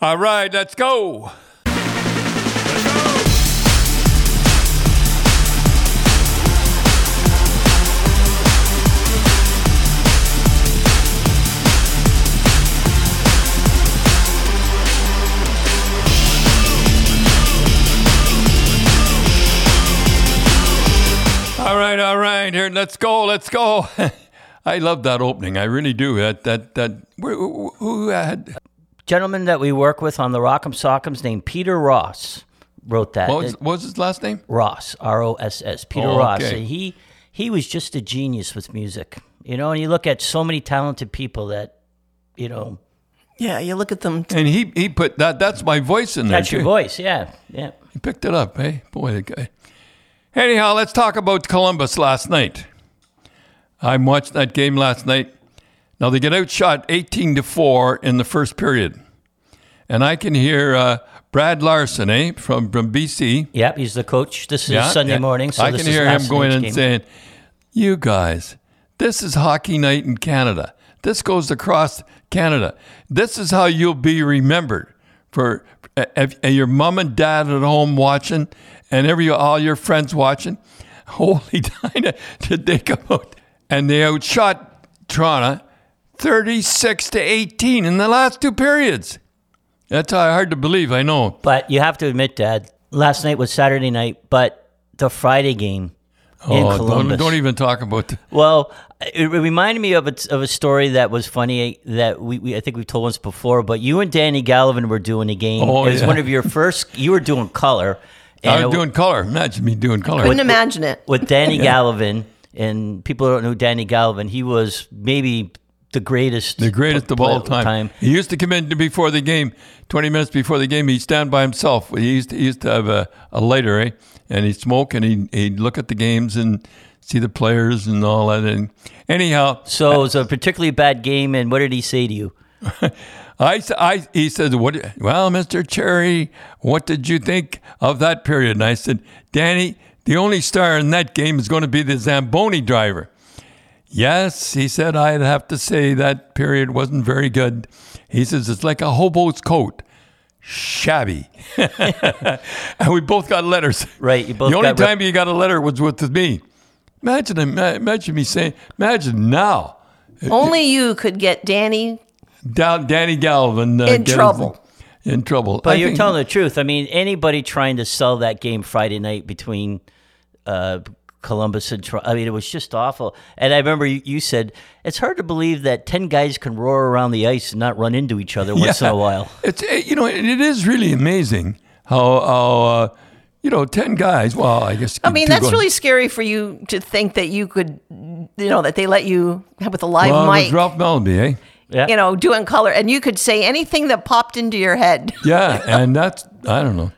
All right, let's go. All right, here, let's go. I love that opening, I really do. Who had... Gentleman that we work with on the Rock'em Sock'ems named Peter Ross wrote that. What was his last name? Ross, R-O-S-S, Peter Ross. Okay. He was just a genius with music, and you look at so many talented people that, Yeah, you look at them. And he put that, that's my voice in there. That's your voice, yeah. He picked it up, eh? Boy, the guy. Anyhow, let's talk about Columbus last night. I watched that game last night. Now, they get outshot 18-4 in the first period. And I can hear Brad Larson, from BC. Yep, he's the coach. This is Sunday morning. So I can hear him going in and saying, you guys, this is hockey night in Canada. This goes across Canada. This is how you'll be remembered for your mom and dad at home watching, and all your friends watching. Holy Dinah, did they come out? And they outshot Toronto 36-18 in the last two periods. That's hard to believe, I know. But you have to admit, Dad, last night was Saturday night, but the Friday game in Columbus. Don't even talk about that. Well, it reminded me of a story that was funny that we I think we've told once before, but you and Danny Gallivan were doing a game. It was one of your first, you were doing color. I was doing color. Imagine me doing color. I couldn't imagine it. With Danny Gallivan, and people don't know Danny Gallivan, he was maybe the greatest of all time. He used to come in before the game, 20 minutes before the game. He'd stand by himself. He used to have a lighter, eh? And he'd smoke, and he'd look at the games and see the players and all that. And anyhow, so it was a particularly bad game. And what did he say to you? He said, "Well, Mr. Cherry, what did you think of that period?" And I said, "Danny, the only star in that game is going to be the Zamboni driver." Yes, he said, I'd have to say that period wasn't very good. He says, it's like a hobo's coat. Shabby. And we both got letters. Right. The only time you got a letter was with me. Imagine me saying, imagine now. Only you could get Danny Gallivan in trouble. In trouble. But you're telling the truth. I mean, anybody trying to sell that game Friday night between... Columbus and Toronto. I mean, it was just awful. And I remember you said, it's hard to believe that 10 guys can roar around the ice and not run into each other once in a while. It is really amazing how 10 guys, well, I guess. I mean, that's really scary for you to think that you could, that they let you with a live mic. It was Ralph Mellenby, eh? Yeah. Doing color. And you could say anything that popped into your head. Yeah, and that's, I don't know.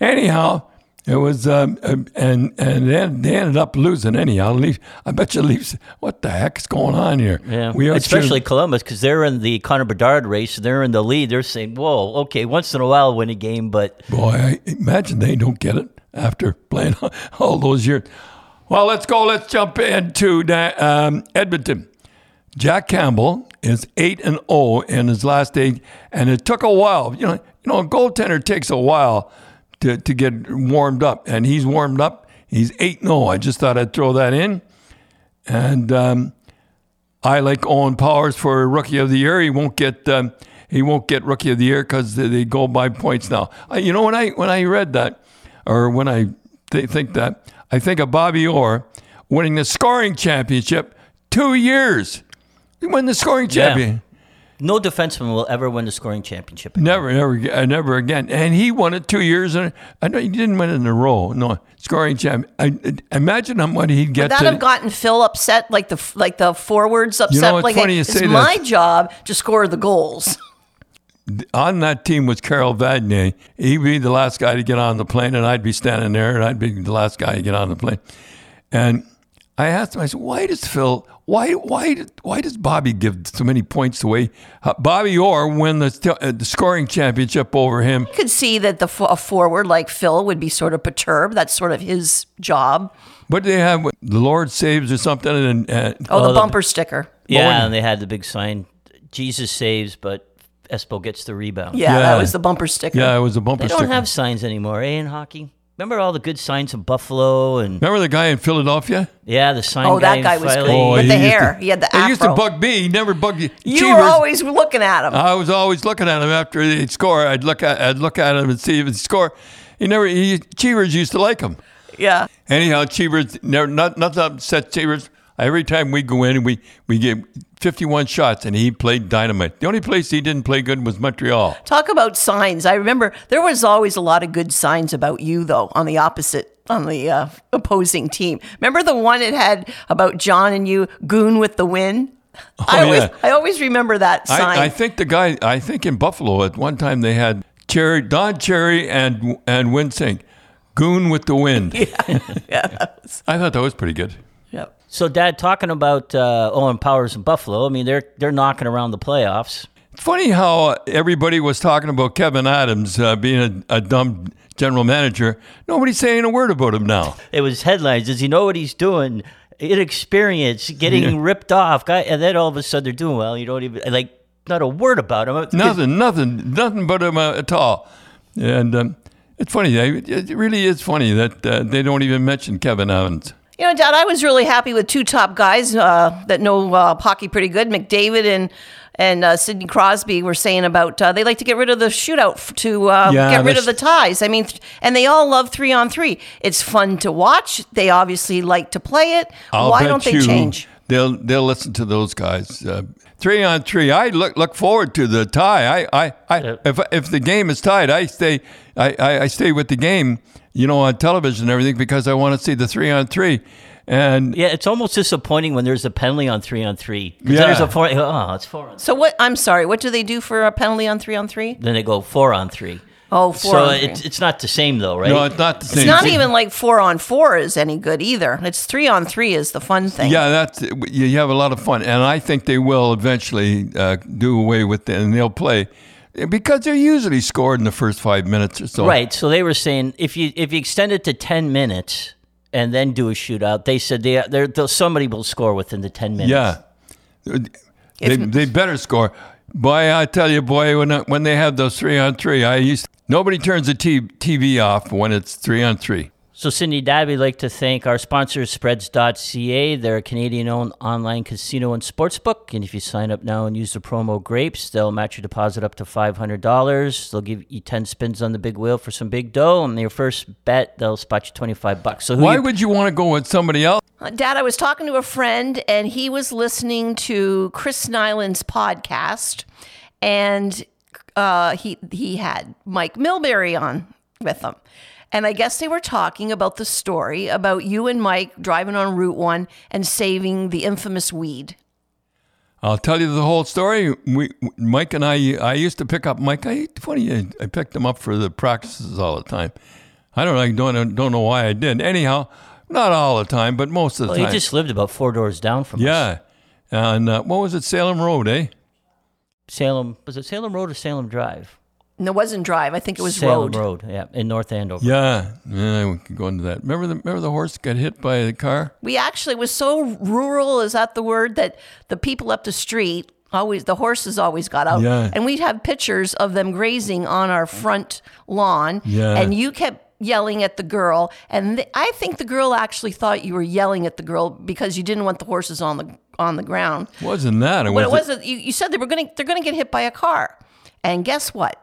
Anyhow. It was, and they ended up losing anyhow. I bet you Leafs, what the heck is going on here? Yeah, especially Columbus, because they're in the Connor Bedard race. They're in the lead. They're saying, whoa, okay, once in a while win a game, but... Boy, I imagine they don't get it after playing all those years. Well, let's go. Let's jump into Edmonton. Jack Campbell is 8-0 in his last eight, and it took a while. A goaltender takes a while to get warmed up. And he's warmed up. He's 8-0. I just thought I'd throw that in. And I like Owen Powers for Rookie of the Year. He won't get Rookie of the Year because they go by points now. When I read that, or when I think that, I think of Bobby Orr winning the scoring championship 2 years. He won the scoring championship. No defenseman will ever win the scoring championship again. Never again. And he won it 2 years. I know he didn't win it in a row. No, scoring champion. I imagine what he'd get. Would that have gotten Phil upset, like the forwards upset? It's my job to score the goals. On that team was Carol Vadney. He'd be the last guy to get on the plane, and I'd be standing there, and I'd be the last guy to get on the plane. And I asked him, I said, why does Bobby give so many points away? Bobby Orr win the scoring championship over him. You could see that a forward like Phil would be sort of perturbed. That's sort of his job. What did they have? The Lord saves or something? And the bumper sticker. Yeah, and they had the big sign, Jesus saves, but Espo gets the rebound. Yeah, that was the bumper sticker. Yeah, it was a bumper sticker. They don't have signs anymore, eh, in hockey? Remember all the good signs of Buffalo and... Remember the guy in Philadelphia? Yeah, the sign guy. Oh, that guy was cool. Oh, with the hair. He had the afro. He used to bug me. He never bugged you. You were always looking at him. I was always looking at him after he'd score. I'd look at him and see if he'd score. Cheevers used to like him. Yeah. Anyhow, Cheevers, nothing upset Cheevers. Every time we go in, we get 51 shots, and he played dynamite. The only place he didn't play good was Montreal. Talk about signs. I remember there was always a lot of good signs about you, though, on the opposing team. Remember the one it had about John and you, goon with the win? Oh, I always remember that sign. I think in Buffalo at one time they had Don Cherry and Wensink, goon with the wind. Yeah. I thought that was pretty good. Yep. So, Dad, talking about Owen Powers and Buffalo, I mean, they're knocking around the playoffs. It's funny how everybody was talking about Kevin Adams being a dumb general manager. Nobody's saying a word about him now. It was headlines. Does he know what he's doing? Inexperience, getting ripped off. And then all of a sudden they're doing well. You don't even, like, not a word about him. Nothing but him at all. And it's funny. It really is funny that they don't even mention Kevin Adams. You know, Dad, I was really happy with two top guys that know hockey pretty good. McDavid and Sidney Crosby were saying about they like to get rid of the shootout to get rid of the ties. I mean, and they all love 3-on-3. It's fun to watch. They obviously like to play it. Why don't they change? They'll listen to those guys. 3-on-3. I look forward to the tie. If the game is tied, I stay with the game. You know, on television and everything, because I want to see the 3-on-3. And yeah, it's almost disappointing when there's a penalty on 3-on-3. Yeah. There's a 4-on-3. So what, I'm sorry, what do they do for a penalty on 3-on-3? Then they go 4-on-3. Oh, 4-on-3. So it's not the same though, right? No, it's not the same. It's not even like 4-on-4 is any good either. It's 3-on-3 is the fun thing. Yeah, you have a lot of fun. And I think they will eventually do away with it, and they'll play. Because they're usually scored in the first 5 minutes or so. Right. So they were saying if you extend it to 10 minutes and then do a shootout, they said somebody will score within the 10 minutes. Yeah. They better score. Boy, I tell you, when they have those 3-on-3, nobody turns the TV off when it's 3-on-3. So, Cindy, Dad, we'd like to thank our sponsor, Spreads.ca. They're a Canadian-owned online casino and sportsbook. And if you sign up now and use the promo GRAPES, they'll match your deposit up to $500. They'll give you 10 spins on the big wheel for some big dough. And your first bet, they'll spot you $25. So why would you want to go with somebody else? Dad, I was talking to a friend, and he was listening to Chris Nyland's podcast. And he had Mike Milberry on with him. And I guess they were talking about the story about you and Mike driving on Route One and saving the infamous weed. I'll tell you the whole story. Mike and I used to pick up Mike. I picked him up for the practices all the time. I don't know why I did. Anyhow, not all the time, but most of the time. He just lived about four doors down from us. Yeah. And what was it? Salem Road, eh? Was it Salem Road or Salem Drive? No, it wasn't Drive. I think it was Salem Road. Salem Road, yeah, in North Andover. Yeah, we could go into that. Remember the horse got hit by the car? We actually was so rural, is that the word, that the people up the street, the horses always got out. Yeah. And we'd have pictures of them grazing on our front lawn. Yeah. And you kept yelling at the girl. And I think the girl actually thought you were yelling at the girl because you didn't want the horses on the ground. Wasn't that? You said they're going to get hit by a car. And guess what?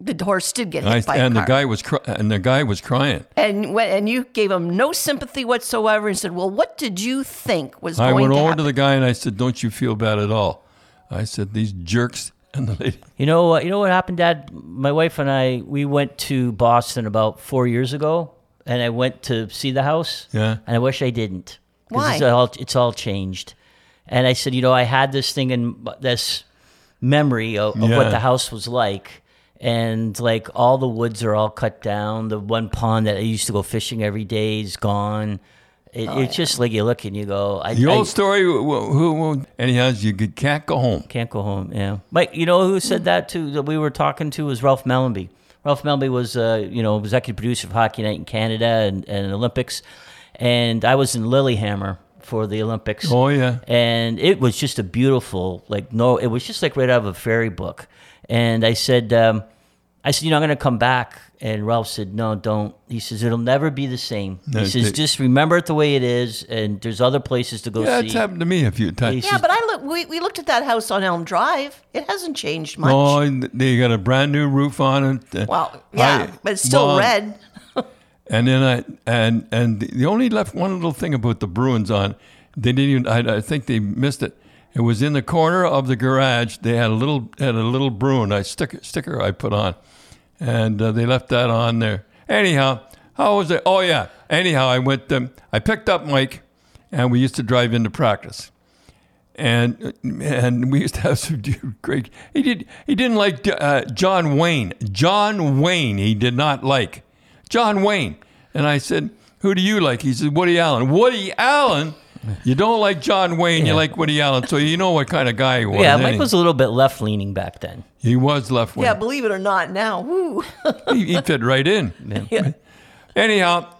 The horse did get hit by a car. And the guy was crying. And you gave him no sympathy whatsoever and said, well, what did you think was going to happen? I went over to the guy and I said, don't you feel bad at all? I said, these jerks and the lady. You know what happened, Dad? My wife and I, we went to Boston about 4 years ago, and I went to see the house. Yeah. And I wish I didn't. Why? It's all changed. And I said, I had this thing in this memory of what the house was like. And like all the woods are all cut down. The one pond that I used to go fishing every day is gone. It's just like you look and you go. The old story. Anyhow, you can't go home. Can't go home. Yeah, Mike. You know who said that too? That we were talking to was Ralph Mellenby. Ralph Mellenby was executive producer of Hockey Night in Canada and Olympics. And I was in Lillehammer for the Olympics. Oh yeah. And it was just a beautiful, it was just like right out of a fairy book. And I said, you know, I'm going to come back. And Ralph said, no, don't. He says, it'll never be the same. No, he says, just remember it the way it is. And there's other places to go see. Yeah, it's happened to me a few times. Yeah, but we looked at that house on Elm Drive. It hasn't changed much. Oh, they got a brand new roof on it. Well, yeah, but it's still red. And then the only left one little thing about the Bruins on, they didn't even, I think they missed it. It was in the corner of the garage. They had a little Bruin sticker I put on, and they left that on there. Anyhow, how was it? Oh yeah. Anyhow, I went. I picked up Mike, and we used to drive into practice, and we used to have some great. He didn't like John Wayne. John Wayne. He did not like John Wayne. And I said, "Who do you like?" He said, "Woody Allen." Woody Allen. You don't like John Wayne, you like Woody Allen, so you know what kind of guy he was. Yeah, Mike was a little bit left-leaning back then. He was left-leaning. Yeah, believe it or not now. Woo. he fit right in. Yeah. Anyhow,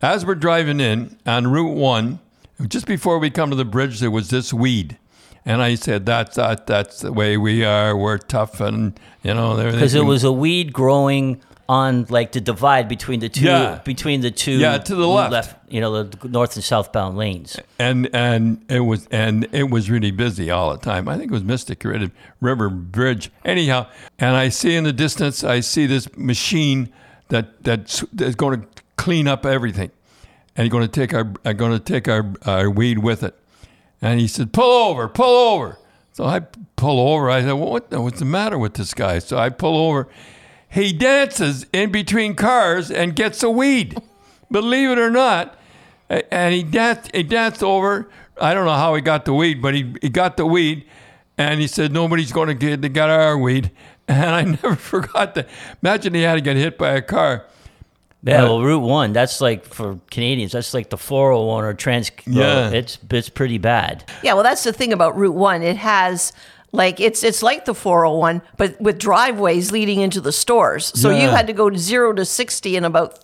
as we're driving in on Route 1, just before we come to the bridge, there was this weed. And I said, that's the way we are. We're tough and, you know. Because it was a weed growing on like the divide between the two, to the left, you know, the north and southbound lanes, and it was really busy all the time. I think it was Mystic River Bridge. Anyhow, and I see in the distance, I see this machine that's going to clean up everything, and going to take our weed with it. And he said, "Pull over." So I pull over. I said, well, what's the matter with this guy? So I pull over. He dances in between cars and gets a weed, believe it or not. And he danced over. I don't know how he got the weed, but he got the weed. And he said, nobody's going to get our weed. And I never forgot that. Imagine he had to get hit by a car. Yeah, well, Route 1, that's like, for Canadians, that's like the 401 or Trans. Yeah. It's pretty bad. Yeah, well, that's the thing about Route 1. It has... Like it's like the 401, but with driveways leading into the stores. So you had to go 0 to 60 in about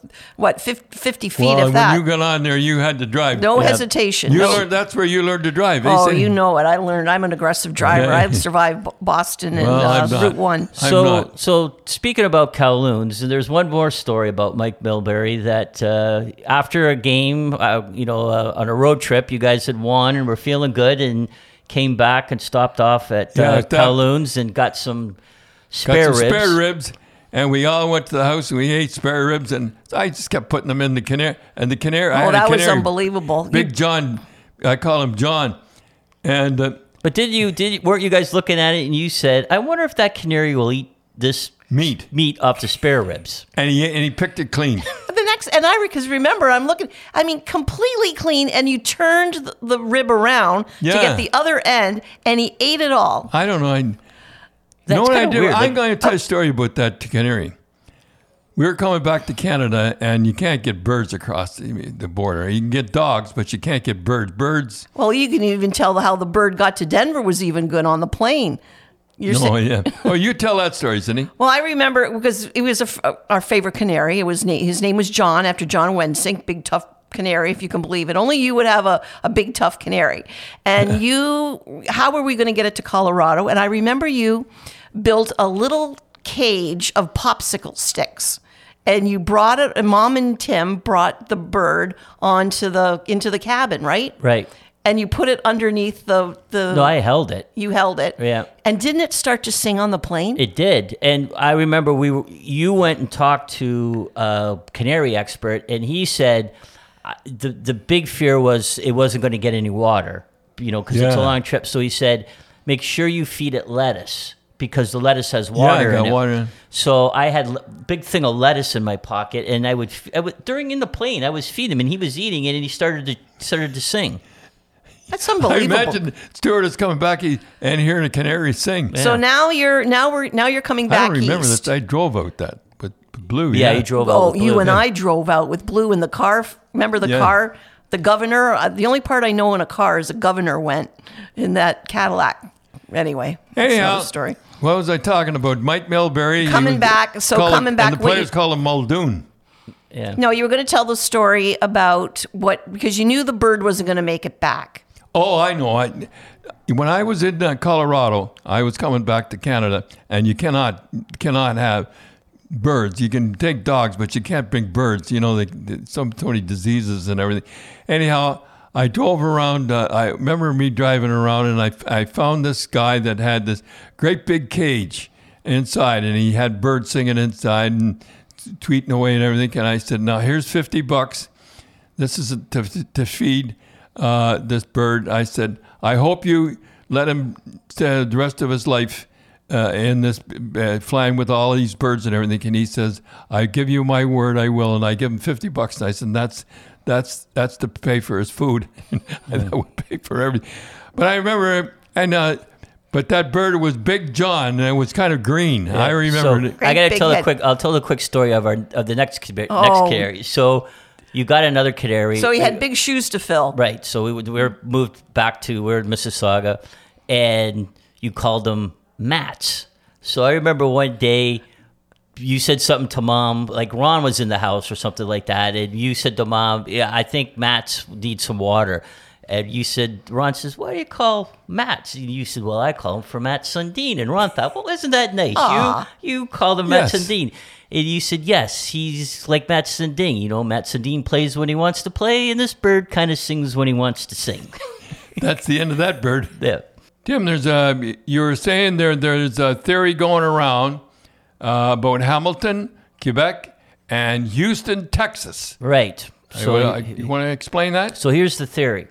50 feet of that. When you got on there, you had to drive. No hesitation. That's where you learned to drive. Oh, you know it. I learned. I'm an aggressive driver. Yeah. I've survived Boston and Route 1. So speaking about Kowloons, and there's one more story about Mike Milberry that after a game, on a road trip, you guys had won and were feeling good and. Came back and stopped off at Kowloons and got some spare ribs. And we all went to the house and we ate spare ribs. And I just kept putting them in the canary. And the canary, I had that a canary. Was unbelievable. Big John, I call him John. And but weren't you guys looking at it and you said, I wonder if that canary will eat this meat off the spare ribs? And he picked it clean. And because remember, I'm looking. I mean, completely clean. And you turned the rib around to get the other end, and he ate it all. I don't know. That's what I do? Weird. I'm going to tell you a story about that canary. We were coming back to Canada, and you can't get birds across the border. You can get dogs, but you can't get birds. Birds. Well, you can even tell how the bird got to Denver was even good on the plane. Oh, you tell that story, Sidney. Well, I remember because it was our favorite canary. It was his name was John, after John Wensink, big tough canary, if you can believe it. Only you would have a big tough canary. And how were we going to get it to Colorado? And I remember you built a little cage of popsicle sticks. And you brought it, and Mom and Tim brought the bird into the cabin, right? Right. And you put it underneath the... No, I held it. You held it. Yeah. And didn't it start to sing on the plane? It did. And I remember you went and talked to a canary expert, and he said the big fear was it wasn't going to get any water, because it's a long trip. So he said, make sure you feed it lettuce, because the lettuce has water in it. Yeah, I got water. So I had a big thing of lettuce in my pocket, and I would in the plane, I was feeding him, and he was eating it, and he started to sing. That's unbelievable. I imagine Stuart is coming back and hearing a canary sing. Yeah. So now you're coming back. I don't remember this. I drove out that with Blue. Yeah, you drove out. With Blue. You and I drove out with Blue in the car. Remember the car? The governor. The only part I know in a car is the governor went in that Cadillac. Anyway, that's another story. What was I talking about? Mike Milberry coming back. So coming back. And the players call him Muldoon. Yeah. No, you were going to tell the story about because you knew the bird wasn't going to make it back. Oh, I know. I, when I was in Colorado, I was coming back to Canada, and you cannot have birds. You can take dogs, but you can't bring birds. You know, so many diseases and everything. Anyhow, I drove around. I remember me driving around, and I found this guy that had this great big cage inside, and he had birds singing inside and tweeting away and everything. And I said, now here's $50. This is to feed this bird. I said, I hope you let him stay the rest of his life in this flying with all these birds and everything. And he says, I give you my word, I will. And I give him $50. And I said, that's to pay for his food. And I would pay for everything. But I remember, but that bird was Big John, and it was kind of green. Yeah. I remember. So I gotta I'll tell the quick story of the next carry. So you got another canary. So he had big shoes to fill. Right. So we were moved back to we're in Mississauga, and you called him Mats. So I remember one day you said something to Mom, like Ron was in the house or something like that, and you said to Mom, "Yeah, I think Mats needs some water." And you said, Ron says, what do you call Mats? And you said, well, I call him for Mats Sundin. And Ron thought, well, isn't that nice? You called him Mats Sundin. And you said, yes, he's like Mats Sundin. You know, Mats Sundin plays when he wants to play, and this bird kind of sings when he wants to sing. That's the end of that bird. Yeah. Tim, you were saying there's a theory going around about Hamilton, Quebec, and Houston, Texas. Right. So you want to explain that? So here's the theory.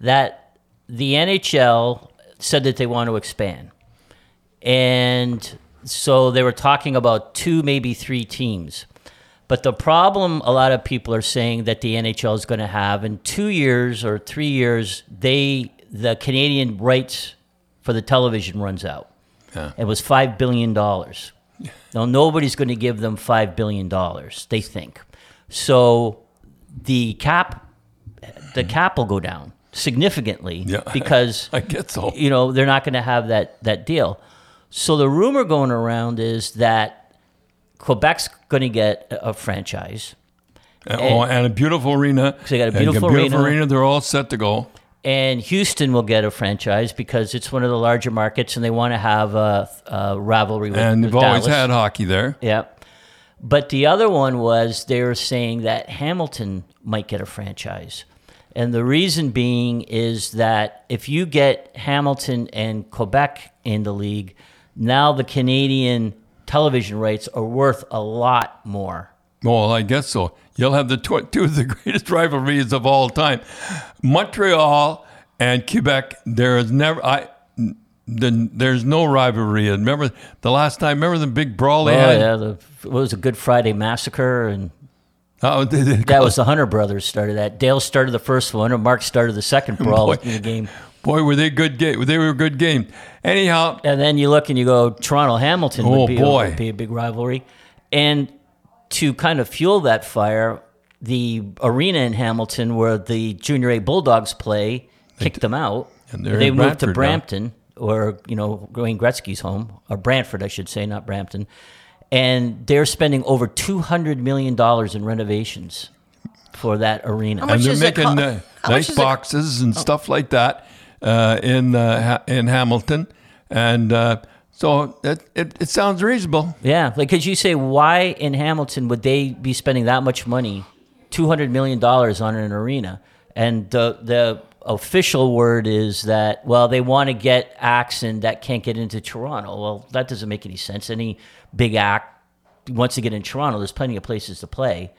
That the NHL said that they want to expand. And so they were talking about 2, maybe 3 teams. But the problem a lot of people are saying that the NHL is going to have in 2 years or 3 years, the Canadian rights for the television runs out. Yeah. It was $5 billion. Now, nobody's going to give them $5 billion, they think. So the cap will go down significantly, because I get so. You know, they're not going to have that deal. So the rumor going around is that Quebec's going to get a franchise. And a beautiful arena. They got a beautiful arena. They're all set to go. And Houston will get a franchise because it's one of the larger markets, and they want to have a rivalry with Dallas. And they've always had hockey there. Yeah. But the other one was they were saying that Hamilton might get a franchise. And the reason being is that if you get Hamilton and Quebec in the league, now the Canadian television rights are worth a lot more. Well, I guess so. You'll have the two of the greatest rivalries of all time. Montreal and Quebec, there's no rivalry. Remember the last time? Remember the big brawl they had? Yeah, it was a Good Friday massacre, and that was the Hunter brothers started that. Dale started the first one, and Mark started the second brawl in the game. Boy, were they good game! They were a good game. Anyhow, and then you look and you go, Toronto Hamilton would be a big rivalry, and to kind of fuel that fire, the arena in Hamilton where the Junior A Bulldogs play kicked them out. And they moved Brantford to Brampton. Now. Or, you know, Wayne Gretzky's home, or Brantford, I should say, not Brampton. And they're spending over $200 million in renovations for that arena. And they're making nice boxes and stuff like that in Hamilton. And so it sounds reasonable. Yeah, like, because you say, why in Hamilton would they be spending that much money, $200 million on an arena? And the official word is that, well, they want to get acts in that can't get into Toronto. Well, that doesn't make any sense. Any big act wants to get in Toronto. There's plenty of places to play.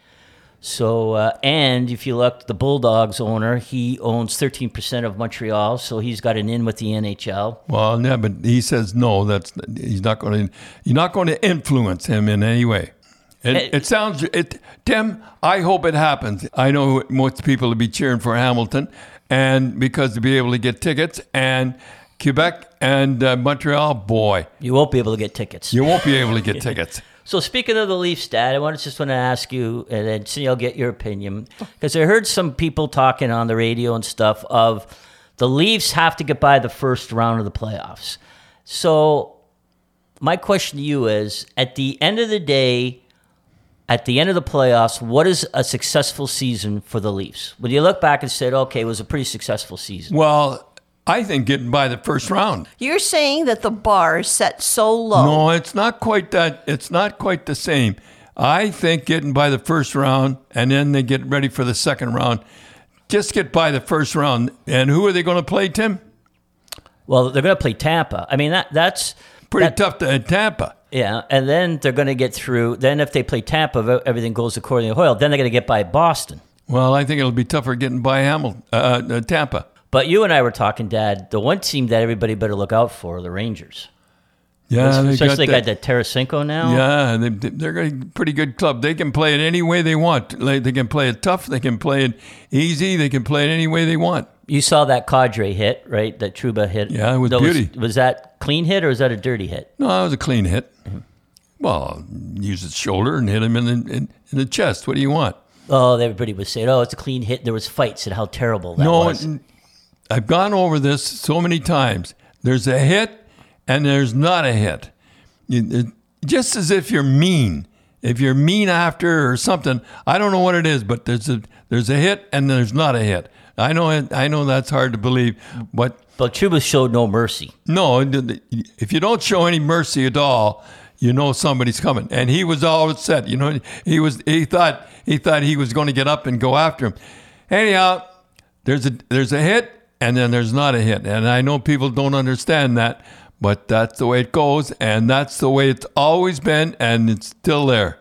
So, and if you look, the Bulldogs owner, he owns 13% of Montreal, so he's got an in with the NHL. Well, yeah, but he says no. You're not going to influence him in any way. Tim, I hope it happens. I know most people will be cheering for Hamilton, and because to be able to get tickets, and Quebec and Montreal, boy. You won't be able to get tickets. You won't be able to get tickets. So speaking of the Leafs, Dad, I just want to ask you, and then Sidney, I'll get your opinion, because I heard some people talking on the radio and stuff of the Leafs have to get by the first round of the playoffs. So my question to you is, at the end of the day, at the end of the playoffs, what is a successful season for the Leafs? When you look back and said, okay, it was a pretty successful season. Well, I think getting by the first round. You're saying that the bar is set so low. No, it's not quite that. It's not quite the same. I think getting by the first round, and then they get ready for the second round. Just get by the first round. And who are they going to play, Tim? Well, they're going to play Tampa. I mean, that's... Pretty tough to Tampa. Yeah, and then they're going to get through. Then if they play Tampa, everything goes according to Hoyle. Then they're going to get by Boston. Well, I think it'll be tougher getting by Tampa. But you and I were talking, Dad, the one team that everybody better look out for are the Rangers. Yeah, they got that Tarasenko now. Yeah, they're a pretty good club. They can play it any way they want. They can play it tough. They can play it easy. They can play it any way they want. You saw that Cadre hit, right? That Trouba hit. Yeah, it was beauty. Was that clean hit or was that a dirty hit? No, that was a clean hit. Mm-hmm. Well, use his shoulder and hit him in the chest. What do you want? Oh, everybody was saying, oh, it's a clean hit. There was fights and how terrible that was. No, I've gone over this so many times. There's a hit. And there's not a hit. Just as if you're mean. If you're mean after or something, I don't know what it is, but there's a hit and there's not a hit. I know that's hard to believe, but Trouba showed no mercy. No, if you don't show any mercy at all, you know somebody's coming. And he was all upset. You know, he thought he was going to get up and go after him. Anyhow, there's a hit and then there's not a hit. And I know people don't understand that. But that's the way it goes, and that's the way it's always been, and it's still there.